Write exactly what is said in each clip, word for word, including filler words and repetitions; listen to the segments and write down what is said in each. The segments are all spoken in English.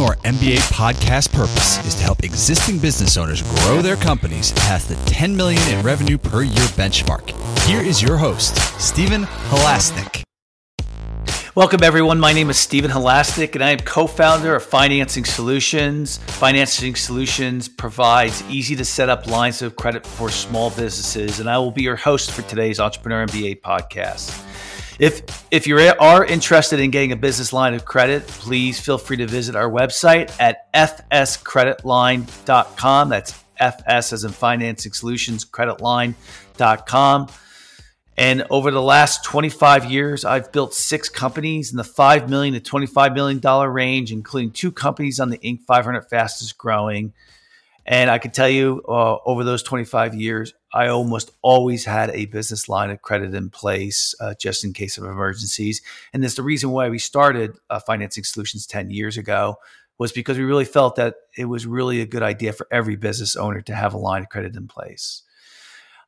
Entrepreneur M B A podcast purpose is to help existing business owners grow their companies past the ten million dollars in revenue per year benchmark. Here is your host, Stephen Halasnik. Welcome, everyone. My name is Stephen Halasnik, and I am co-founder of Financing Solutions. Financing Solutions provides easy-to-set-up lines of credit for small businesses, and I will be your host for today's Entrepreneur M B A podcast. If if you are interested in getting a business line of credit, please feel free to visit our website at F S credit line dot com. That's F S as in Financing Solutions, credit line dot com. And over the last twenty-five years, I've built six companies in the five million dollars to twenty-five million dollars range, including two companies on the Inc five hundred fastest growing. And I can tell you uh, over those twenty-five years, I almost always had a business line of credit in place uh, just in case of emergencies. And that's the reason why we started uh, Financing Solutions ten years ago, was because we really felt that it was really a good idea for every business owner to have a line of credit in place.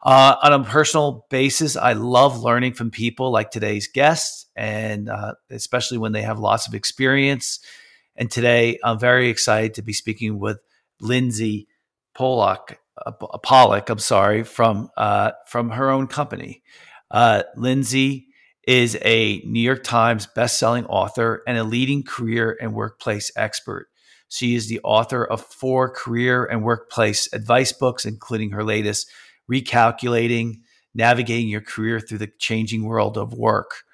Uh, on a personal basis, I love learning from people like today's guests, and uh, especially when they have lots of experience. And today I'm very excited to be speaking with Lindsey Pollak, uh, Pollak, I'm sorry, from uh, from her own company. Uh, Lindsey is a New York Times bestselling author and a leading career and workplace expert. She is the author of four career and workplace advice books, including her latest, Recalculating, Navigating Your Career Through the Changing World of Work.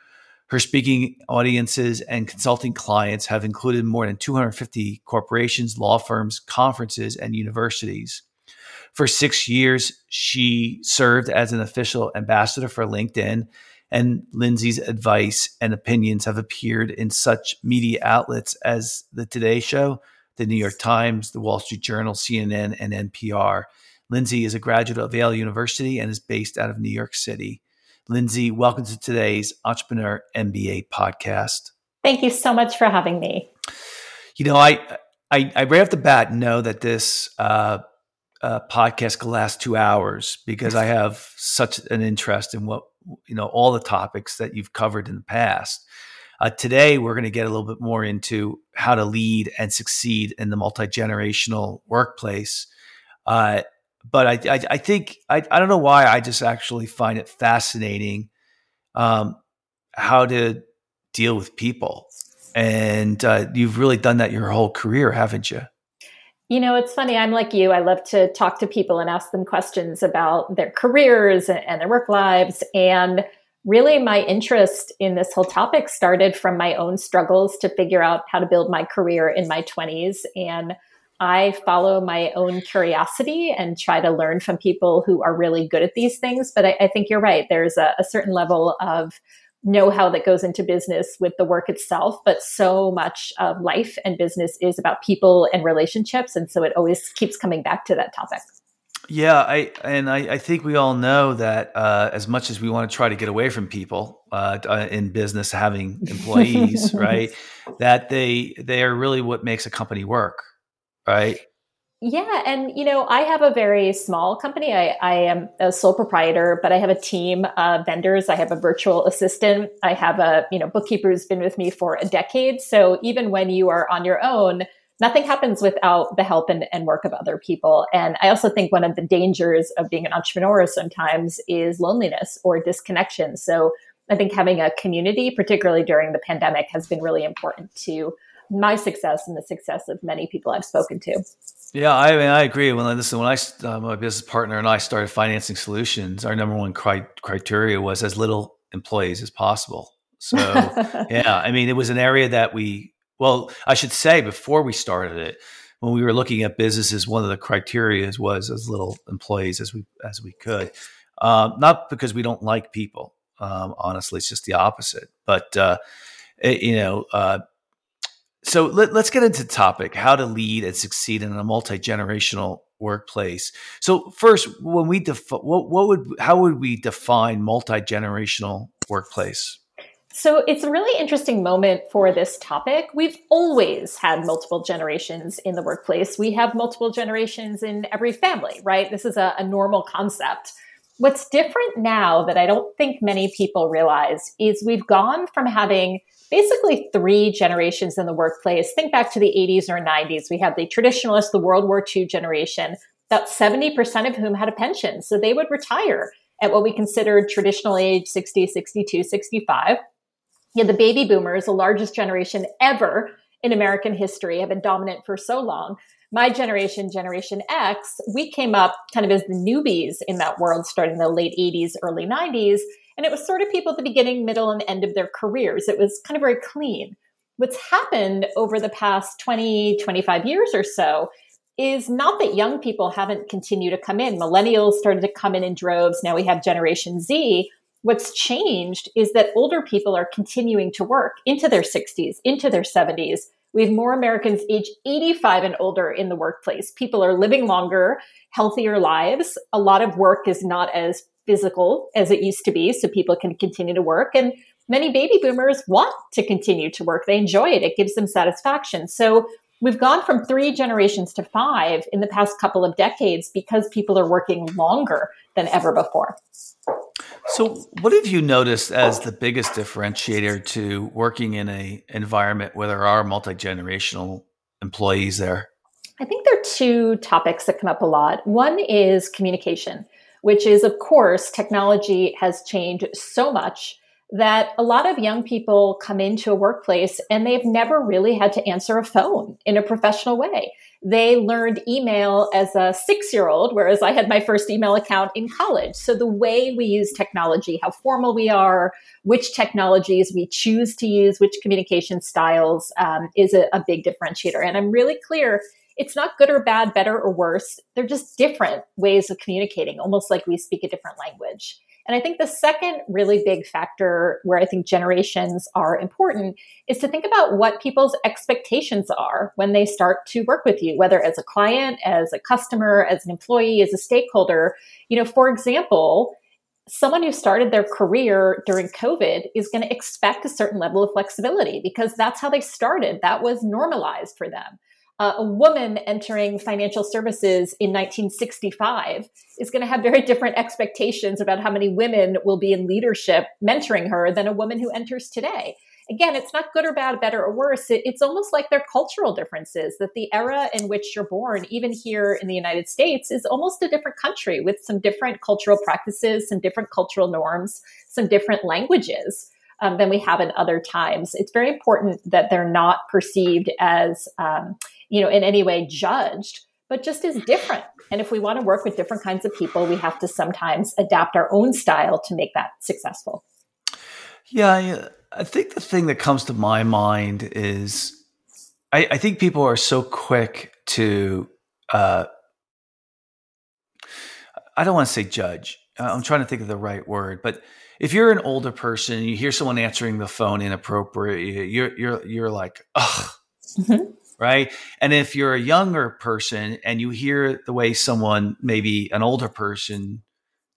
Her speaking audiences and consulting clients have included more than two hundred fifty corporations, law firms, conferences, and universities. For six years, she served as an official ambassador for LinkedIn, and Lindsey's advice and opinions have appeared in such media outlets as The Today Show, The New York Times, The Wall Street Journal, C N N, and N P R. Lindsey is a graduate of Yale University and is based out of New York City. Lindsey, welcome to today's Entrepreneur M B A podcast. Thank you so much for having me. You know, I I, I right off the bat know that this uh, uh, podcast could last two hours because I have such an interest in what, you know, all the topics that you've covered in the past. Uh, today, we're going to get a little bit more into how to lead and succeed in the multi-generational workplace. Uh But I, I, I think I, I don't know why I just actually find it fascinating um, how to deal with people, and uh, you've really done that your whole career, haven't you? You know, it's funny. I'm like you. I love to talk to people and ask them questions about their careers and their work lives. And really, my interest in this whole topic started from my own struggles to figure out how to build my career in my twenties, and I follow my own curiosity and try to learn from people who are really good at these things. But I, I think you're right. There's a, a certain level of know-how that goes into business with the work itself. But so much of life and business is about people and relationships. And so it always keeps coming back to that topic. Yeah. I And I, I think we all know that uh, as much as we want to try to get away from people uh, in business, having employees, right, that they they are really what makes a company work. Right. Yeah. And, you know, I have a very small company. I, I am a sole proprietor, but I have a team of vendors. I have a virtual assistant. I have a, you know, bookkeeper who's been with me for a decade. So even when you are on your own, nothing happens without the help and, and work of other people. And I also think one of the dangers of being an entrepreneur sometimes is loneliness or disconnection. So I think having a community, particularly during the pandemic, has been really important to my success and the success of many people I've spoken to. Yeah, I mean, I agree. When listen, when I uh, my business partner and I started Financing Solutions, our number one cri- criteria was as little employees as possible. So, yeah, I mean, it was an area that we well, I should say before we started it, when we were looking at businesses, one of the criteria was as little employees as we as we could. Um, not because we don't like people, um, honestly, it's just the opposite. But uh, it, you know. Uh, So let, let's get into the topic, how to lead and succeed in a multi-generational workplace. So first, when we def- what, what would how would we define multi-generational workplace? So it's a really interesting moment for this topic. We've always had multiple generations in the workplace. We have multiple generations in every family, right? This is a, a normal concept. What's different now that I don't think many people realize is we've gone from having basically three generations in the workplace. Think back to the eighties or nineties. We had the traditionalist, the World War Two generation, about seventy percent of whom had a pension. So they would retire at what we considered traditional age, sixty, sixty-two, sixty-five. You had the baby boomers, the largest generation ever in American history, have been dominant for so long. My generation, Generation X, we came up kind of as the newbies in that world starting in the late eighties, early nineties. And it was sort of people at the beginning, middle, and end of their careers. It was kind of very clean. What's happened over the past twenty, twenty-five years or so is not that young people haven't continued to come in. Millennials started to come in in droves. Now we have Generation Z. What's changed is that older people are continuing to work into their sixties, into their seventies. We have more Americans age eighty-five and older in the workplace. People are living longer, healthier lives. A lot of work is not as physical as it used to be, so people can continue to work. And many baby boomers want to continue to work. They enjoy it. It gives them satisfaction. So we've gone from three generations to five in the past couple of decades because people are working longer than ever before. So what have you noticed as the biggest differentiator to working in an environment where there are multi-generational employees there? I think there are two topics that come up a lot. One is communication, which is, of course, technology has changed so much that a lot of young people come into a workplace and they've never really had to answer a phone in a professional way. They learned email as a six-year-old, whereas I had my first email account in college. So the way we use technology, how formal we are, which technologies we choose to use, which communication styles um, is a, a big differentiator. And I'm really clear, it's not good or bad, better or worse. They're just different ways of communicating, almost like we speak a different language. And I think the second really big factor where I think generations are important is to think about what people's expectations are when they start to work with you, whether as a client, as a customer, as an employee, as a stakeholder. You know, for example, someone who started their career during COVID is going to expect a certain level of flexibility because that's how they started. That was normalized for them. Uh, a woman entering financial services in nineteen sixty-five is going to have very different expectations about how many women will be in leadership mentoring her than a woman who enters today. Again, it's not good or bad, better or worse. It, it's almost like they're cultural differences, that the era in which you're born, even here in the United States, is almost a different country with some different cultural practices, some different cultural norms, some different languages. Um, than we have in other times. It's very important that they're not perceived as, um, you know, in any way judged, but just as different. And if we want to work with different kinds of people, we have to sometimes adapt our own style to make that successful. Yeah, I, I think the thing that comes to my mind is I, I think people are so quick to, uh, I don't want to say judge. I'm trying to think of the right word, but if you're an older person, you hear someone answering the phone inappropriately, you're you're you're like, ugh, mm-hmm. right? And if you're a younger person and you hear the way someone, maybe an older person,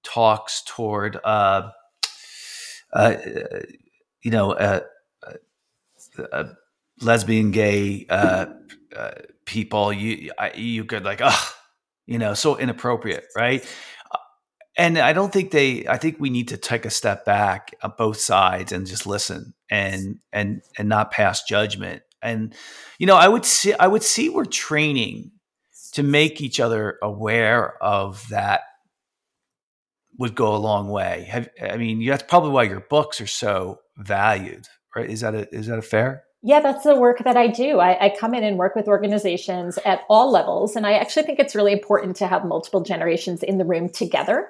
talks toward, uh, uh, you know, a uh, uh, lesbian, gay uh, uh, people, you I, you could like, ugh, you know, so inappropriate, right? And I don't think they, I think we need to take a step back on both sides and just listen and, and, and not pass judgment. And, you know, I would see, I would see we're training to make each other aware of that would go a long way. Have, I mean, that's probably why your books are so valued, right? Is that a, is that a fair? Yeah, that's the work that I do. I, I come in and work with organizations at all levels. And I actually think it's really important to have multiple generations in the room together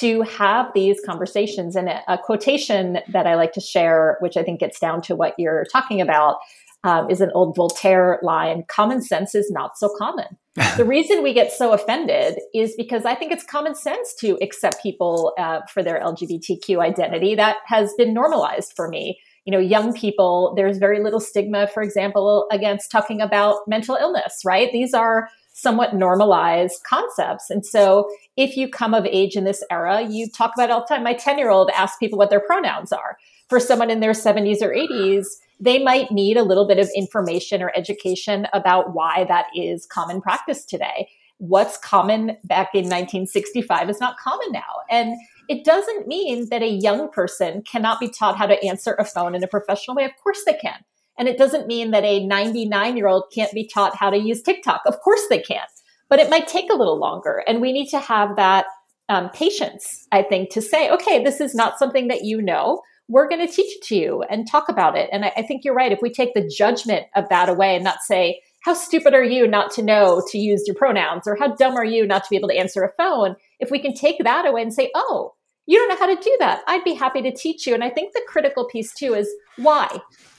to have these conversations. And a, a quotation that I like to share, which I think gets down to what you're talking about, um, is an old Voltaire line, common sense is not so common. The reason we get so offended is because I think it's common sense to accept people uh, for their L G B T Q identity. That has been normalized for me. You know, young people, there's very little stigma, for example, against talking about mental illness, right? These are somewhat normalized concepts. And so if you come of age in this era, you talk about it all the time. My ten-year-old asks people what their pronouns are. For someone in their seventies or eighties, they might need a little bit of information or education about why that is common practice today. What's common back in nineteen sixty-five is not common now. And It doesn't mean that a young person cannot be taught how to answer a phone in a professional way. Of course they can. And it doesn't mean that a ninety-nine-year-old can't be taught how to use TikTok. Of course they can. But it might take a little longer. And we need to have that um, patience, I think, to say, okay, this is not something that you know. We're going to teach it to you and talk about it. And I, I think you're right. If we take the judgment of that away and not say, how stupid are you not to know to use your pronouns? Or how dumb are you not to be able to answer a phone? If we can take that away and say, oh, you don't know how to do that. I'd be happy to teach you. And I think the critical piece too is why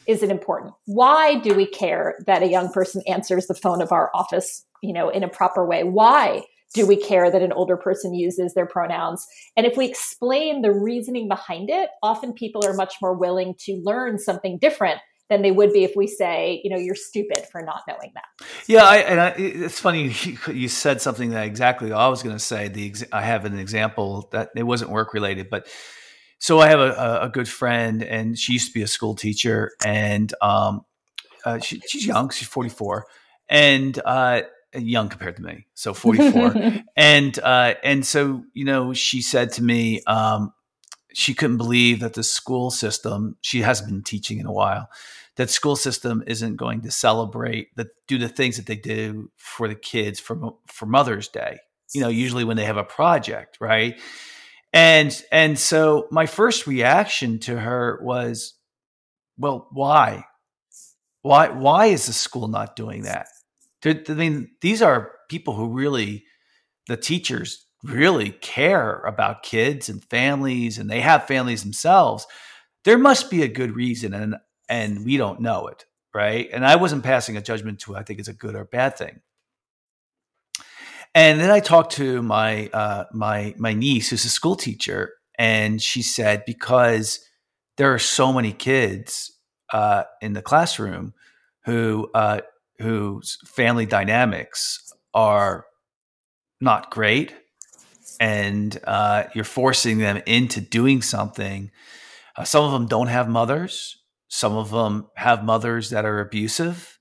is it important? Why do we care that a young person answers the phone of our office, you know, in a proper way? Why do we care that an older person uses their pronouns? And if we explain the reasoning behind it, often people are much more willing to learn something different than they would be if we say, you know, you're stupid for not knowing that. Yeah, I, and I, it's funny you, you said something that exactly I was going to say. The I have an example that it wasn't work related, but so I have a, a good friend, and she used to be a school teacher, and um, uh, she, she's young, she's forty-four, and uh, young compared to me, so forty-four, and uh, and so you know, she said to me, um, she couldn't believe that the school system, she hasn't been teaching in a while, that school system isn't going to celebrate, that do the things that they do for the kids for, for Mother's Day, you know, usually when they have a project, right? And, and so my first reaction to her was, well, why? Why, why is the school not doing that? I mean, these are people who really, the teachers really care about kids and families, and they have families themselves. There must be a good reason, and and we don't know it, right? And I wasn't passing a judgment to I think it's a good or bad thing. And then I talked to my uh, my my niece, who's a school teacher, and she said, because there are so many kids uh, in the classroom who uh, whose family dynamics are not great. And uh, you're forcing them into doing something. Uh, some of them don't have mothers. Some of them have mothers that are abusive,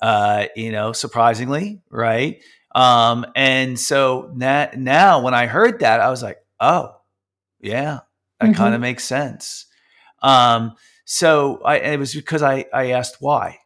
uh, you know, surprisingly, right? Um, and so na- now when I heard that, I was like, oh, yeah, that mm-hmm. kind of makes sense. Um, so I, it was because I, I asked why.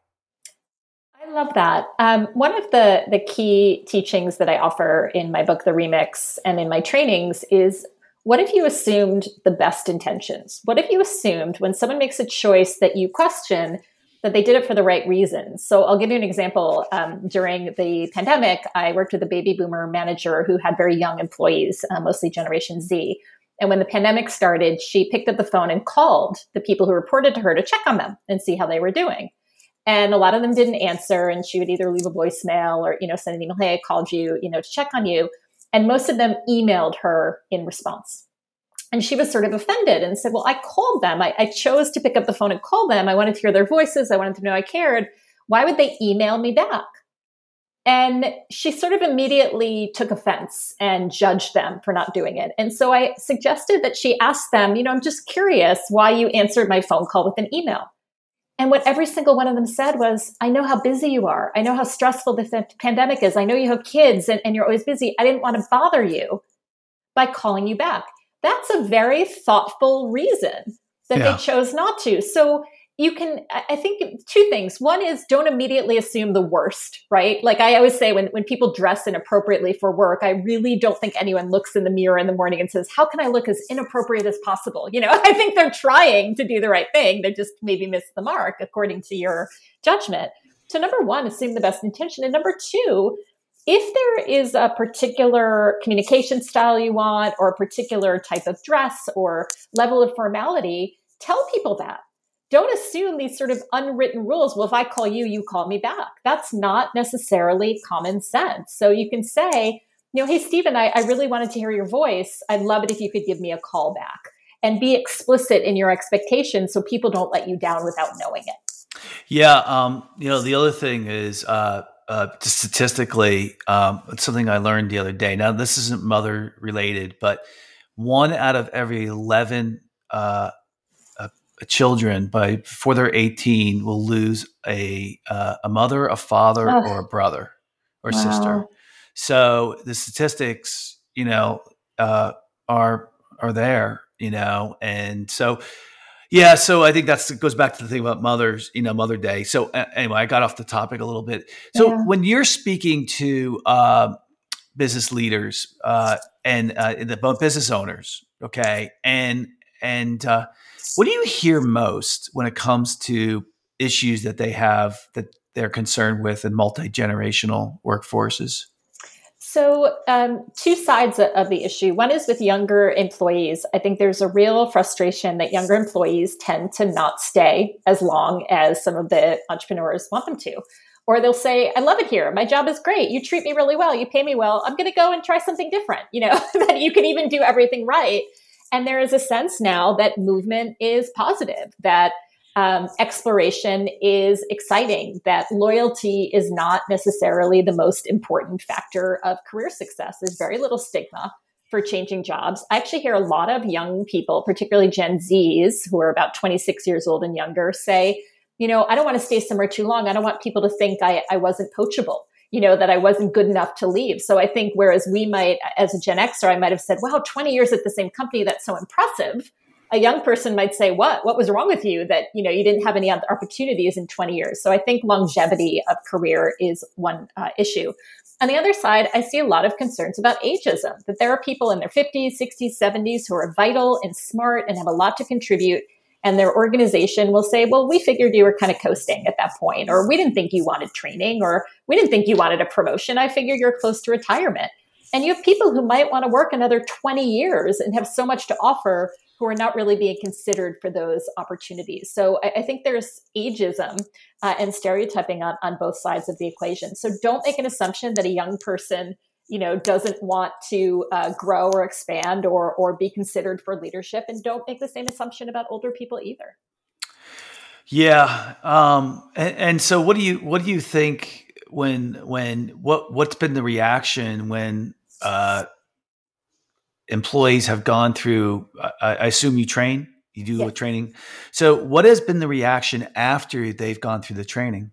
Love that. Um, one of the, the key teachings that I offer in my book, The Remix, and in my trainings is, what if you assumed the best intentions? What if you assumed when someone makes a choice that you question that they did it for the right reasons? So I'll give you an example. Um, during the pandemic, I worked with a baby boomer manager who had very young employees, uh, mostly Generation Z. And when the pandemic started, she picked up the phone and called the people who reported to her to check on them and see how they were doing. And a lot of them didn't answer, and she would either leave a voicemail or, you know, send an email, hey, I called you, you know, to check on you. And most of them emailed her in response. And she was sort of offended and said, well, I called them. I, I chose to pick up the phone and call them. I wanted to hear their voices. I wanted to know I cared. Why would they email me back? And she sort of immediately took offense and judged them for not doing it. And so I suggested that she asked them, you know, I'm just curious why you answered my phone call with an email. And what every single one of them said was, I know how busy you are. I know how stressful this pandemic is. I know you have kids and, and you're always busy. I didn't want to bother you by calling you back. That's a very thoughtful reason that yeah. they chose not to. So you can, I think two things. One is, don't immediately assume the worst, right? Like I always say, when, when people dress inappropriately for work, I really don't think anyone looks in the mirror in the morning and says, how can I look as inappropriate as possible? You know, I think they're trying to do the right thing. They just maybe missed the mark according to your judgment. So number one, assume the best intention. And number two, if there is a particular communication style you want, or a particular type of dress or level of formality, tell people that. Don't assume these sort of unwritten rules. Well, if I call you, you call me back. That's not necessarily common sense. So you can say, you know, hey, Stephen, I, I really wanted to hear your voice. I'd love it if you could give me a call back, and be explicit in your expectations so people don't let you down without knowing it. Yeah. Um, you know, the other thing is uh, uh, statistically, um, it's something I learned the other day. Now, this isn't mother related, but one out of every eleven uh children by before they're eighteen will lose a uh, a mother, a father, oh. or a brother or wow. sister. So the statistics, you know, uh, are are there, you know? And so, yeah, so I think that's, it goes back to the thing about mothers, you know, Mother Day. So uh, anyway, I got off the topic a little bit. So yeah. When you're speaking to uh, business leaders uh, and uh, the business owners, okay, and and uh, what do you hear most when it comes to issues that they have that they're concerned with in multi-generational workforces? So um, two sides of the issue. One is with younger employees. I think there's a real frustration that younger employees tend to not stay as long as some of the entrepreneurs want them to. Or they'll say, I love it here. My job is great. You treat me really well. You pay me well. I'm going to go and try something different, you know, that you can even do everything right. And there is a sense now that movement is positive, that Um, exploration is exciting, that loyalty is not necessarily the most important factor of career success. There's very little stigma for changing jobs. I actually hear a lot of young people, particularly Gen Zs, who are about twenty-six years old and younger, say, you know, I don't want to stay somewhere too long. I don't want people to think I, I wasn't poachable, you know, that I wasn't good enough to leave. So I think whereas we might, as a Gen Xer, I might have said, wow, twenty years at the same company, that's so impressive. A young person might say, what, what was wrong with you that, you know, you didn't have any other opportunities in twenty years. So I think longevity of career is one uh, issue. On the other side, I see a lot of concerns about ageism, that there are people in their fifties, sixties, seventies who are vital and smart and have a lot to contribute. And their organization will say, well, we figured you were kind of coasting at that point, or we didn't think you wanted training, or we didn't think you wanted a promotion. I figured you're close to retirement. And you have people who might want to work another twenty years and have so much to offer who are not really being considered for those opportunities. So I, I think there's ageism uh, and stereotyping on, on both sides of the equation. So don't make an assumption that a young person, you know, doesn't want to uh, grow or expand or or be considered for leadership. And don't make the same assumption about older people either. Yeah. Um, and, and so what do you what do you think when when what what's been the reaction when uh, employees have gone through, I assume you train, you do yeah. training. So what has been the reaction after they've gone through the training?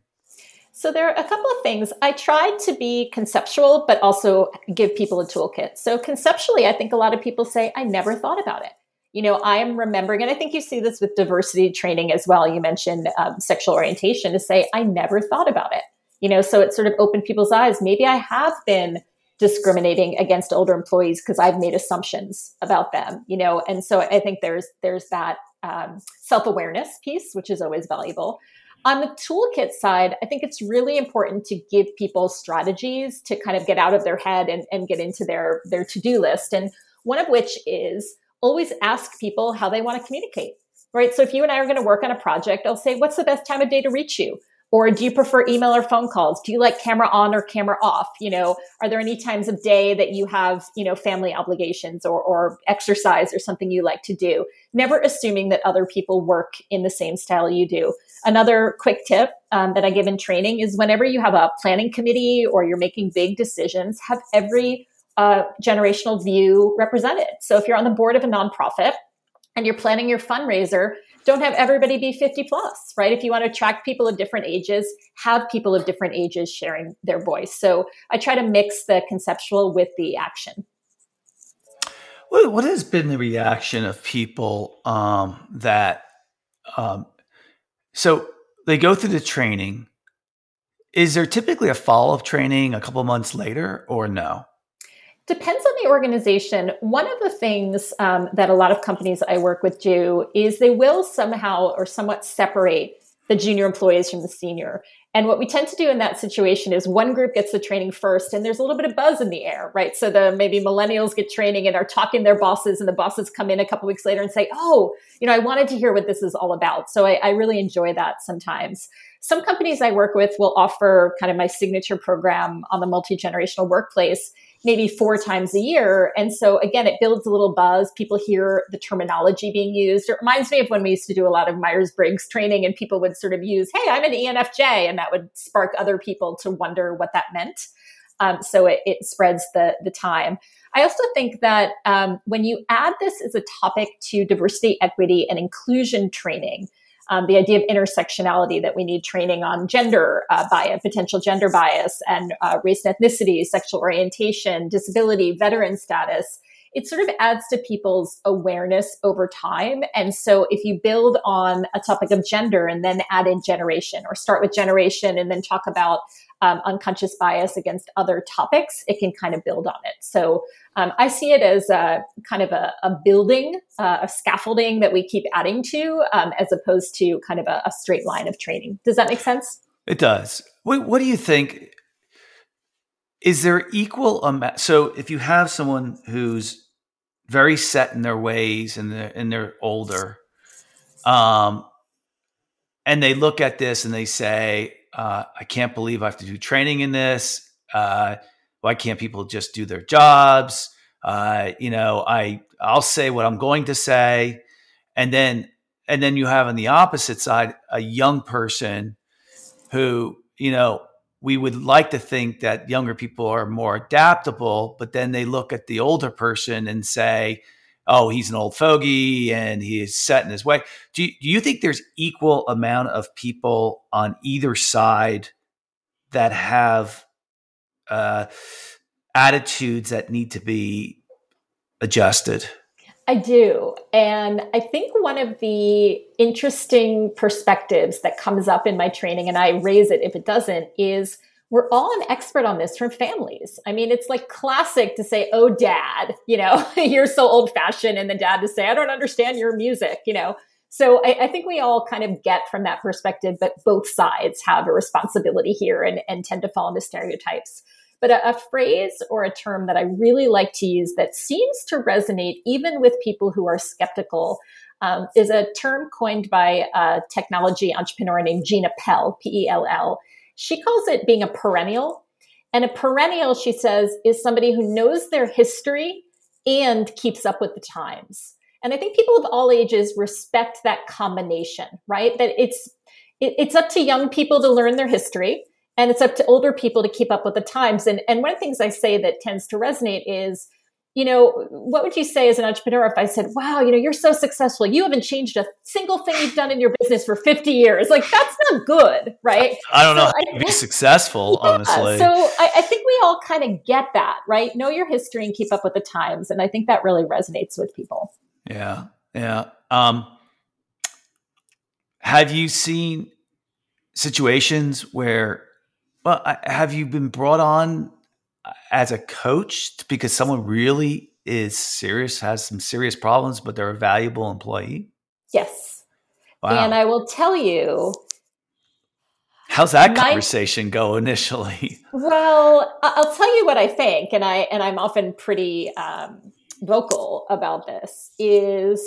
So there are a couple of things. I tried to be conceptual, but also give people a toolkit. So conceptually, I think a lot of people say, I never thought about it. You know, I am remembering, and I think you see this with diversity training as well. You mentioned um, sexual orientation to say, I never thought about it. You know, so it sort of opened people's eyes. Maybe I have been discriminating against older employees because I've made assumptions about them, you know? And so I think there's, there's that um, self-awareness piece, which is always valuable. On the toolkit side, I think it's really important to give people strategies to kind of get out of their head and, and get into their, their to-do list. And one of which is always ask people how they want to communicate, right? So if you and I are going to work on a project, I'll say, what's the best time of day to reach you? Or do you prefer email or phone calls? Do you like camera on or camera off? You know, are there any times of day that you have, you know, family obligations or, or exercise or something you like to do? Never assuming that other people work in the same style you do. Another quick tip um, that I give in training is whenever you have a planning committee or you're making big decisions, have every uh, generational view represented. So if you're on the board of a nonprofit and you're planning your fundraiser, don't have everybody be fifty plus, right? If you want to attract people of different ages, have people of different ages sharing their voice. So I try to mix the conceptual with the action. What, what has been the reaction of people um, that, um, so they go through the training. Is there typically a follow-up training a couple months later or no? Depends on the organization. One of the things um, that a lot of companies I work with do is they will somehow or somewhat separate the junior employees from the senior. And what we tend to do in that situation is one group gets the training first and there's a little bit of buzz in the air, right? So the maybe millennials get training and are talking to their bosses and the bosses come in a couple weeks later and say, oh, you know, I wanted to hear what this is all about. So I, I really enjoy that sometimes. Some companies I work with will offer kind of my signature program on the multi-generational workplace maybe four times a year. And so again, it builds a little buzz. People hear the terminology being used. It reminds me of when we used to do a lot of Myers-Briggs training and people would sort of use, hey, I'm an E N F J. And that would spark other people to wonder what that meant. Um, so it, it spreads the, the time. I also think that um, when you add this as a topic to diversity, equity, and inclusion training, Um, the idea of intersectionality, that we need training on gender uh, bias, potential gender bias, and uh, race and ethnicity, sexual orientation, disability, veteran status. it sort of adds to people's awareness over time. And so if you build on a topic of gender and then add in generation, or start with generation and then talk about um, unconscious bias against other topics, it can kind of build on it. So um, I see it as a kind of a, a building, uh, a scaffolding that we keep adding to, um, as opposed to kind of a, a straight line of training. Does that make sense? It does. What, what do you think? Is there equal amount? So if you have someone who's very set in their ways and they're, and they're older, um, and they look at this and they say, uh, I can't believe I have to do training in this. Uh, why can't people just do their jobs? Uh, you know, I, I'll say what I'm going to say. And then, and then you have on the opposite side, a young person who, you know, we would like to think that younger people are more adaptable, but then they look at the older person and say, oh, he's an old fogey and he is set in his way. Do you, do you think there's equal amount of people on either side that have uh, attitudes that need to be adjusted? I do. And I think one of the interesting perspectives that comes up in my training, and I raise it if it doesn't, is we're all an expert on this from families. I mean, it's like classic to say, oh, dad, you know, you're so old fashioned. And the dad to say, I don't understand your music, you know. So I, I think we all kind of get from that perspective, but both sides have a responsibility here and, and tend to fall into stereotypes. But a, a phrase or a term that I really like to use that seems to resonate even with people who are skeptical um, is a term coined by a technology entrepreneur named Gina Pell, P E L L. She calls it being a perennial. And a perennial, she says, is somebody who knows their history and keeps up with the times. And I think people of all ages respect that combination, right? That it's it, it's up to young people to learn their history. And it's up to older people to keep up with the times. And, and one of the things I say that tends to resonate is, you know, what would you say as an entrepreneur if I said, wow, you know, you're so successful. You haven't changed a single thing you've done in your business for fifty years. Like, that's not good, right? I don't so know how to be successful, yeah, honestly. So I, I think we all kind of get that, right? Know your history and keep up with the times. And I think that really resonates with people. Yeah, yeah. Um, have you seen situations where... Well, have you been brought on as a coach because someone really is serious, has some serious problems, but they're a valuable employee? Yes. Wow. And I will tell you. How's that conversation my, go initially? Well, I'll tell you what I think, and, I, and I'm often pretty um, vocal about this, is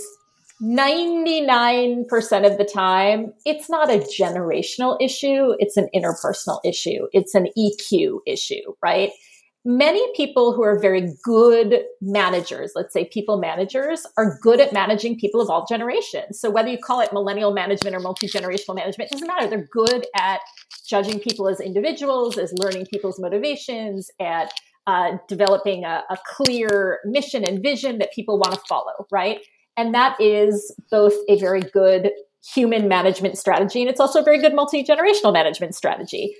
ninety-nine percent of the time, it's not a generational issue. It's an interpersonal issue. It's an E Q issue, right? Many people who are very good managers, let's say people managers, are good at managing people of all generations. So whether you call it millennial management or multi-generational management, it doesn't matter. They're good at judging people as individuals, as learning people's motivations, at uh, developing a, a clear mission and vision that people want to follow, right? And that is both a very good human management strategy, and it's also a very good multi-generational management strategy.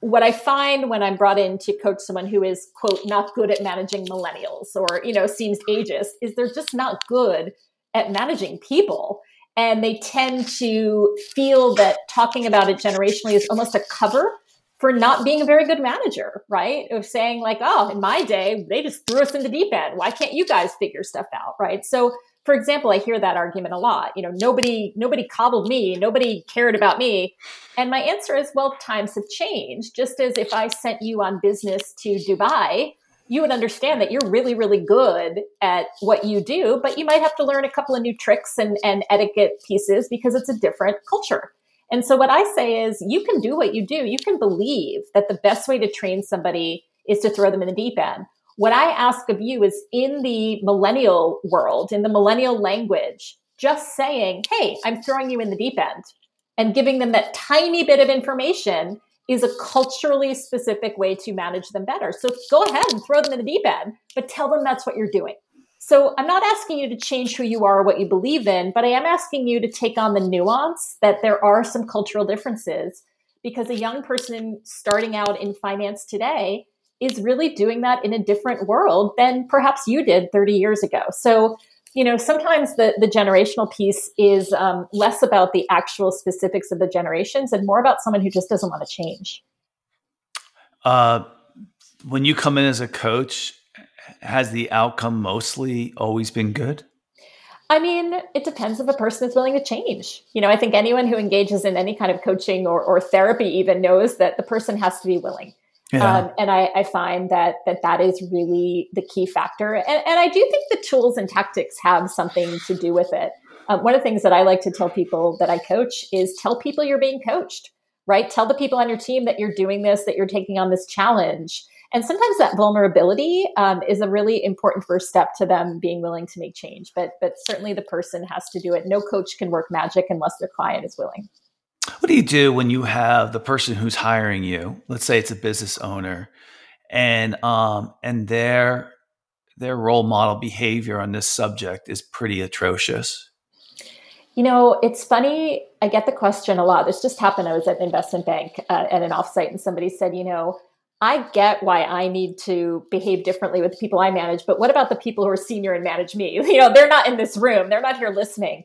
What I find when I'm brought in to coach someone who is, quote, not good at managing millennials or, you know, seems ageist, is they're just not good at managing people. And they tend to feel that talking about it generationally is almost a cover for not being a very good manager, right? Of saying like, oh, in my day, they just threw us in the deep end. Why can't you guys figure stuff out, right? So for example, I hear that argument a lot. You know, nobody, nobody coddled me. Nobody cared about me. And my answer is, well, times have changed. Just as if I sent you on business to Dubai, you would understand that you're really, really good at what you do, but you might have to learn a couple of new tricks and, and etiquette pieces because it's a different culture. And so what I say is, you can do what you do. You can believe that the best way to train somebody is to throw them in the deep end. What I ask of you is, in the millennial world, in the millennial language, just saying, hey, I'm throwing you in the deep end, and giving them that tiny bit of information is a culturally specific way to manage them better. So go ahead and throw them in the deep end, but tell them that's what you're doing. So I'm not asking you to change who you are or what you believe in, but I am asking you to take on the nuance that there are some cultural differences, because a young person starting out in finance today is really doing that in a different world than perhaps you did thirty years ago. So, you know, sometimes the, the generational piece is um, less about the actual specifics of the generations and more about someone who just doesn't want to change. Uh, when you come in as a coach, has the outcome mostly always been good? I mean, it depends if a person is willing to change. You know, I think anyone who engages in any kind of coaching or, or therapy even knows that the person has to be willing. Yeah. Um, and I, I find that, that that is really the key factor. And, and I do think the tools and tactics have something to do with it. Um, one of the things that I like to tell people that I coach is tell people you're being coached, right? Tell the people on your team that you're doing this, that you're taking on this challenge. And sometimes that vulnerability um, is a really important first step to them being willing to make change. But but certainly the person has to do it. No coach can work magic unless their client is willing. What do you do when you have the person who's hiring you? Let's say it's a business owner, and um, and their their role model behavior on this subject is pretty atrocious. You know, it's funny. I get the question a lot. This just happened. I was at an investment bank uh, at an offsite, and somebody said, you know, I get why I need to behave differently with the people I manage, but what about the people who are senior and manage me? You know, they're not in this room. They're not here listening.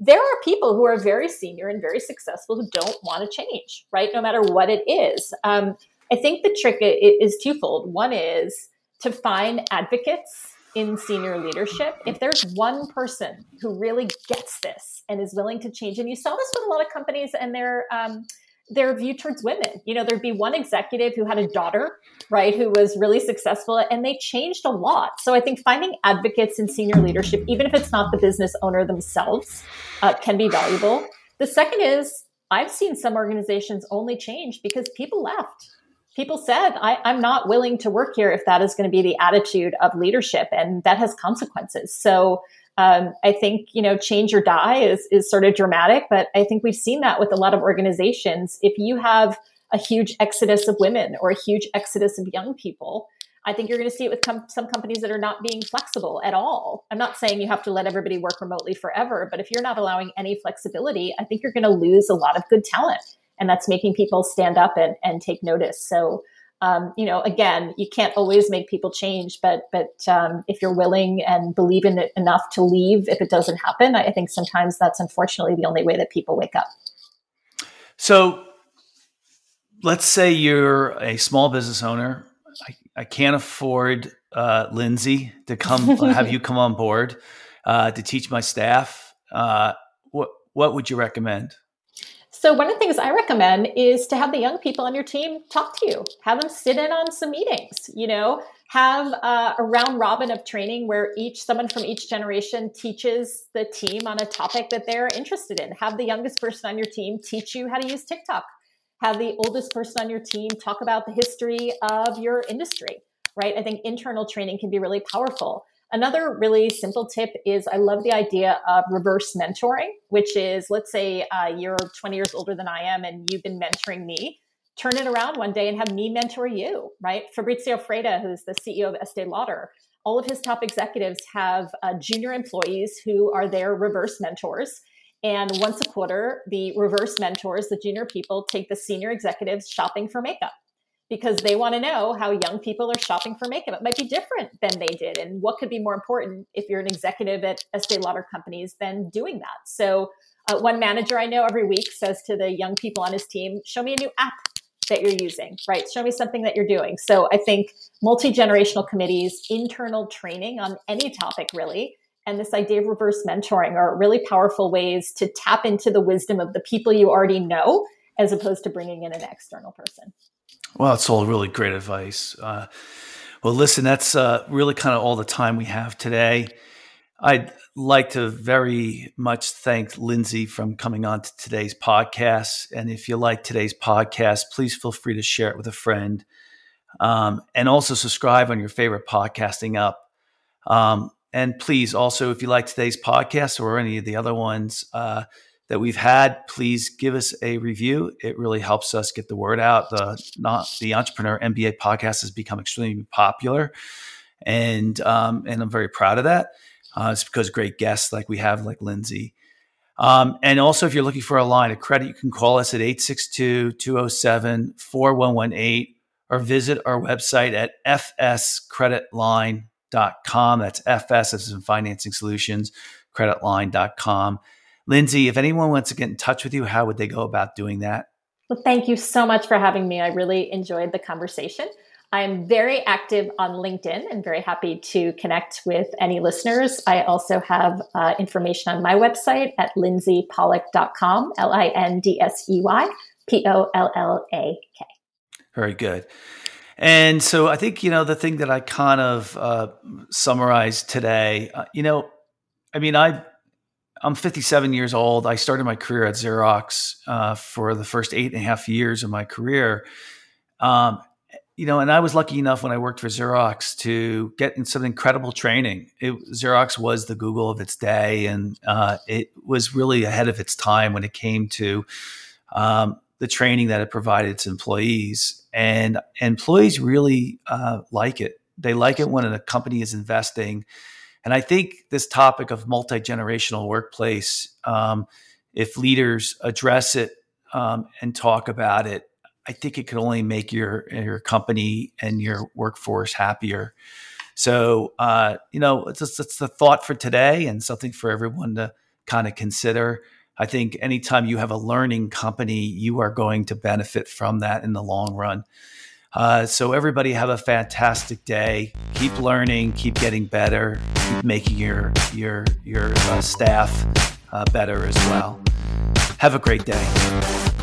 There are people who are very senior and very successful who don't want to change, right? No matter what it is. Um, I think the trick is twofold. One is to find advocates in senior leadership. If there's one person who really gets this and is willing to change, and you saw this with a lot of companies and their um their view towards women. You know, there'd be one executive who had a daughter, right, who was really successful, and they changed a lot. So I think finding advocates in senior leadership, even if it's not the business owner themselves, uh, can be valuable. The second is I've seen some organizations only change because people left. People said, I, I'm not willing to work here if that is going to be the attitude of leadership, and that has consequences. So Um, I think, you know, change or die is is sort of dramatic, but I think we've seen that with a lot of organizations. If you have a huge exodus of women or a huge exodus of young people, I think you're going to see it with com- some companies that are not being flexible at all. I'm not saying you have to let everybody work remotely forever, but if you're not allowing any flexibility, I think you're going to lose a lot of good talent. And that's making people stand up and, and take notice. So Um, you know, again, you can't always make people change, but but um, if you're willing and believe in it enough to leave, if it doesn't happen, I think sometimes that's unfortunately the only way that people wake up. So let's say you're a small business owner. I, I can't afford uh, Lindsey to come, have you come on board uh, to teach my staff. Uh, what what would you recommend? So one of the things I recommend is to have the young people on your team talk to you, have them sit in on some meetings, you know, have uh, a round robin of training where each someone from each generation teaches the team on a topic that they're interested in. Have the youngest person on your team teach you how to use TikTok. Have the oldest person on your team talk about the history of your industry, right? I think internal training can be really powerful. Another really simple tip is I love the idea of reverse mentoring, which is, let's say uh, you're twenty years older than I am and you've been mentoring me. Turn it around one day and have me mentor you, right? Fabrizio Freda, who's the C E O of Estee Lauder, all of his top executives have uh, junior employees who are their reverse mentors. And once a quarter, the reverse mentors, the junior people, take the senior executives shopping for makeup, because they want to know how young people are shopping for makeup. It might be different than they did. And what could be more important if you're an executive at Estee Lauder companies than doing that? So uh, one manager I know every week says to the young people on his team, show me a new app that you're using, right? Show me something that you're doing. So I think multi-generational committees, internal training on any topic really, and this idea of reverse mentoring are really powerful ways to tap into the wisdom of the people you already know, as opposed to bringing in an external person. Well, it's all really great advice. Uh, well, listen, that's uh, really kind of all the time we have today. I'd like to very much thank Lindsey for coming on to today's podcast. And if you like today's podcast, please feel free to share it with a friend. Um, and also subscribe on your favorite podcasting app. Um, and please also, if you like today's podcast or any of the other ones uh, that we've had, please give us a review. It really helps us get the word out. The not the Entrepreneur M B A podcast has become extremely popular, and um, and I'm very proud of that. Uh, it's because great guests like we have, like Lindsey. Um, and also, if you're looking for a line of credit, you can call us at eight six two, two oh seven, four one one eight or visit our website at F S credit line dot com. That's F S as in Financing Solutions, credit line dot com. Lindsey, if anyone wants to get in touch with you, how would they go about doing that? Well, thank you so much for having me. I really enjoyed the conversation. I'm very active on LinkedIn and very happy to connect with any listeners. I also have uh, information on my website at lindsey pollak dot com, L I N D S E Y P O L L A K. Very good. And so I think, you know, the thing that I kind of uh, summarized today, uh, you know, I mean, I, I'm fifty-seven years old. I started my career at Xerox uh, for the first eight and a half years of my career. Um, You know, and I was lucky enough when I worked for Xerox to get in some incredible training. It, Xerox was the Google of its day, and uh, it was really ahead of its time when it came to um, the training that it provided its employees. And employees really uh, like it. They like it when a company is investing. And I think this topic of multi-generational workplace, um, if leaders address it um, and talk about it, I think it could only make your your company and your workforce happier. So, uh, you know, it's, just, it's the thought for today and something for everyone to kind of consider. I think anytime you have a learning company, you are going to benefit from that in the long run. Uh, so everybody have a fantastic day. Keep learning, keep getting better, keep making your, your, your uh, staff uh, better as well. Have a great day.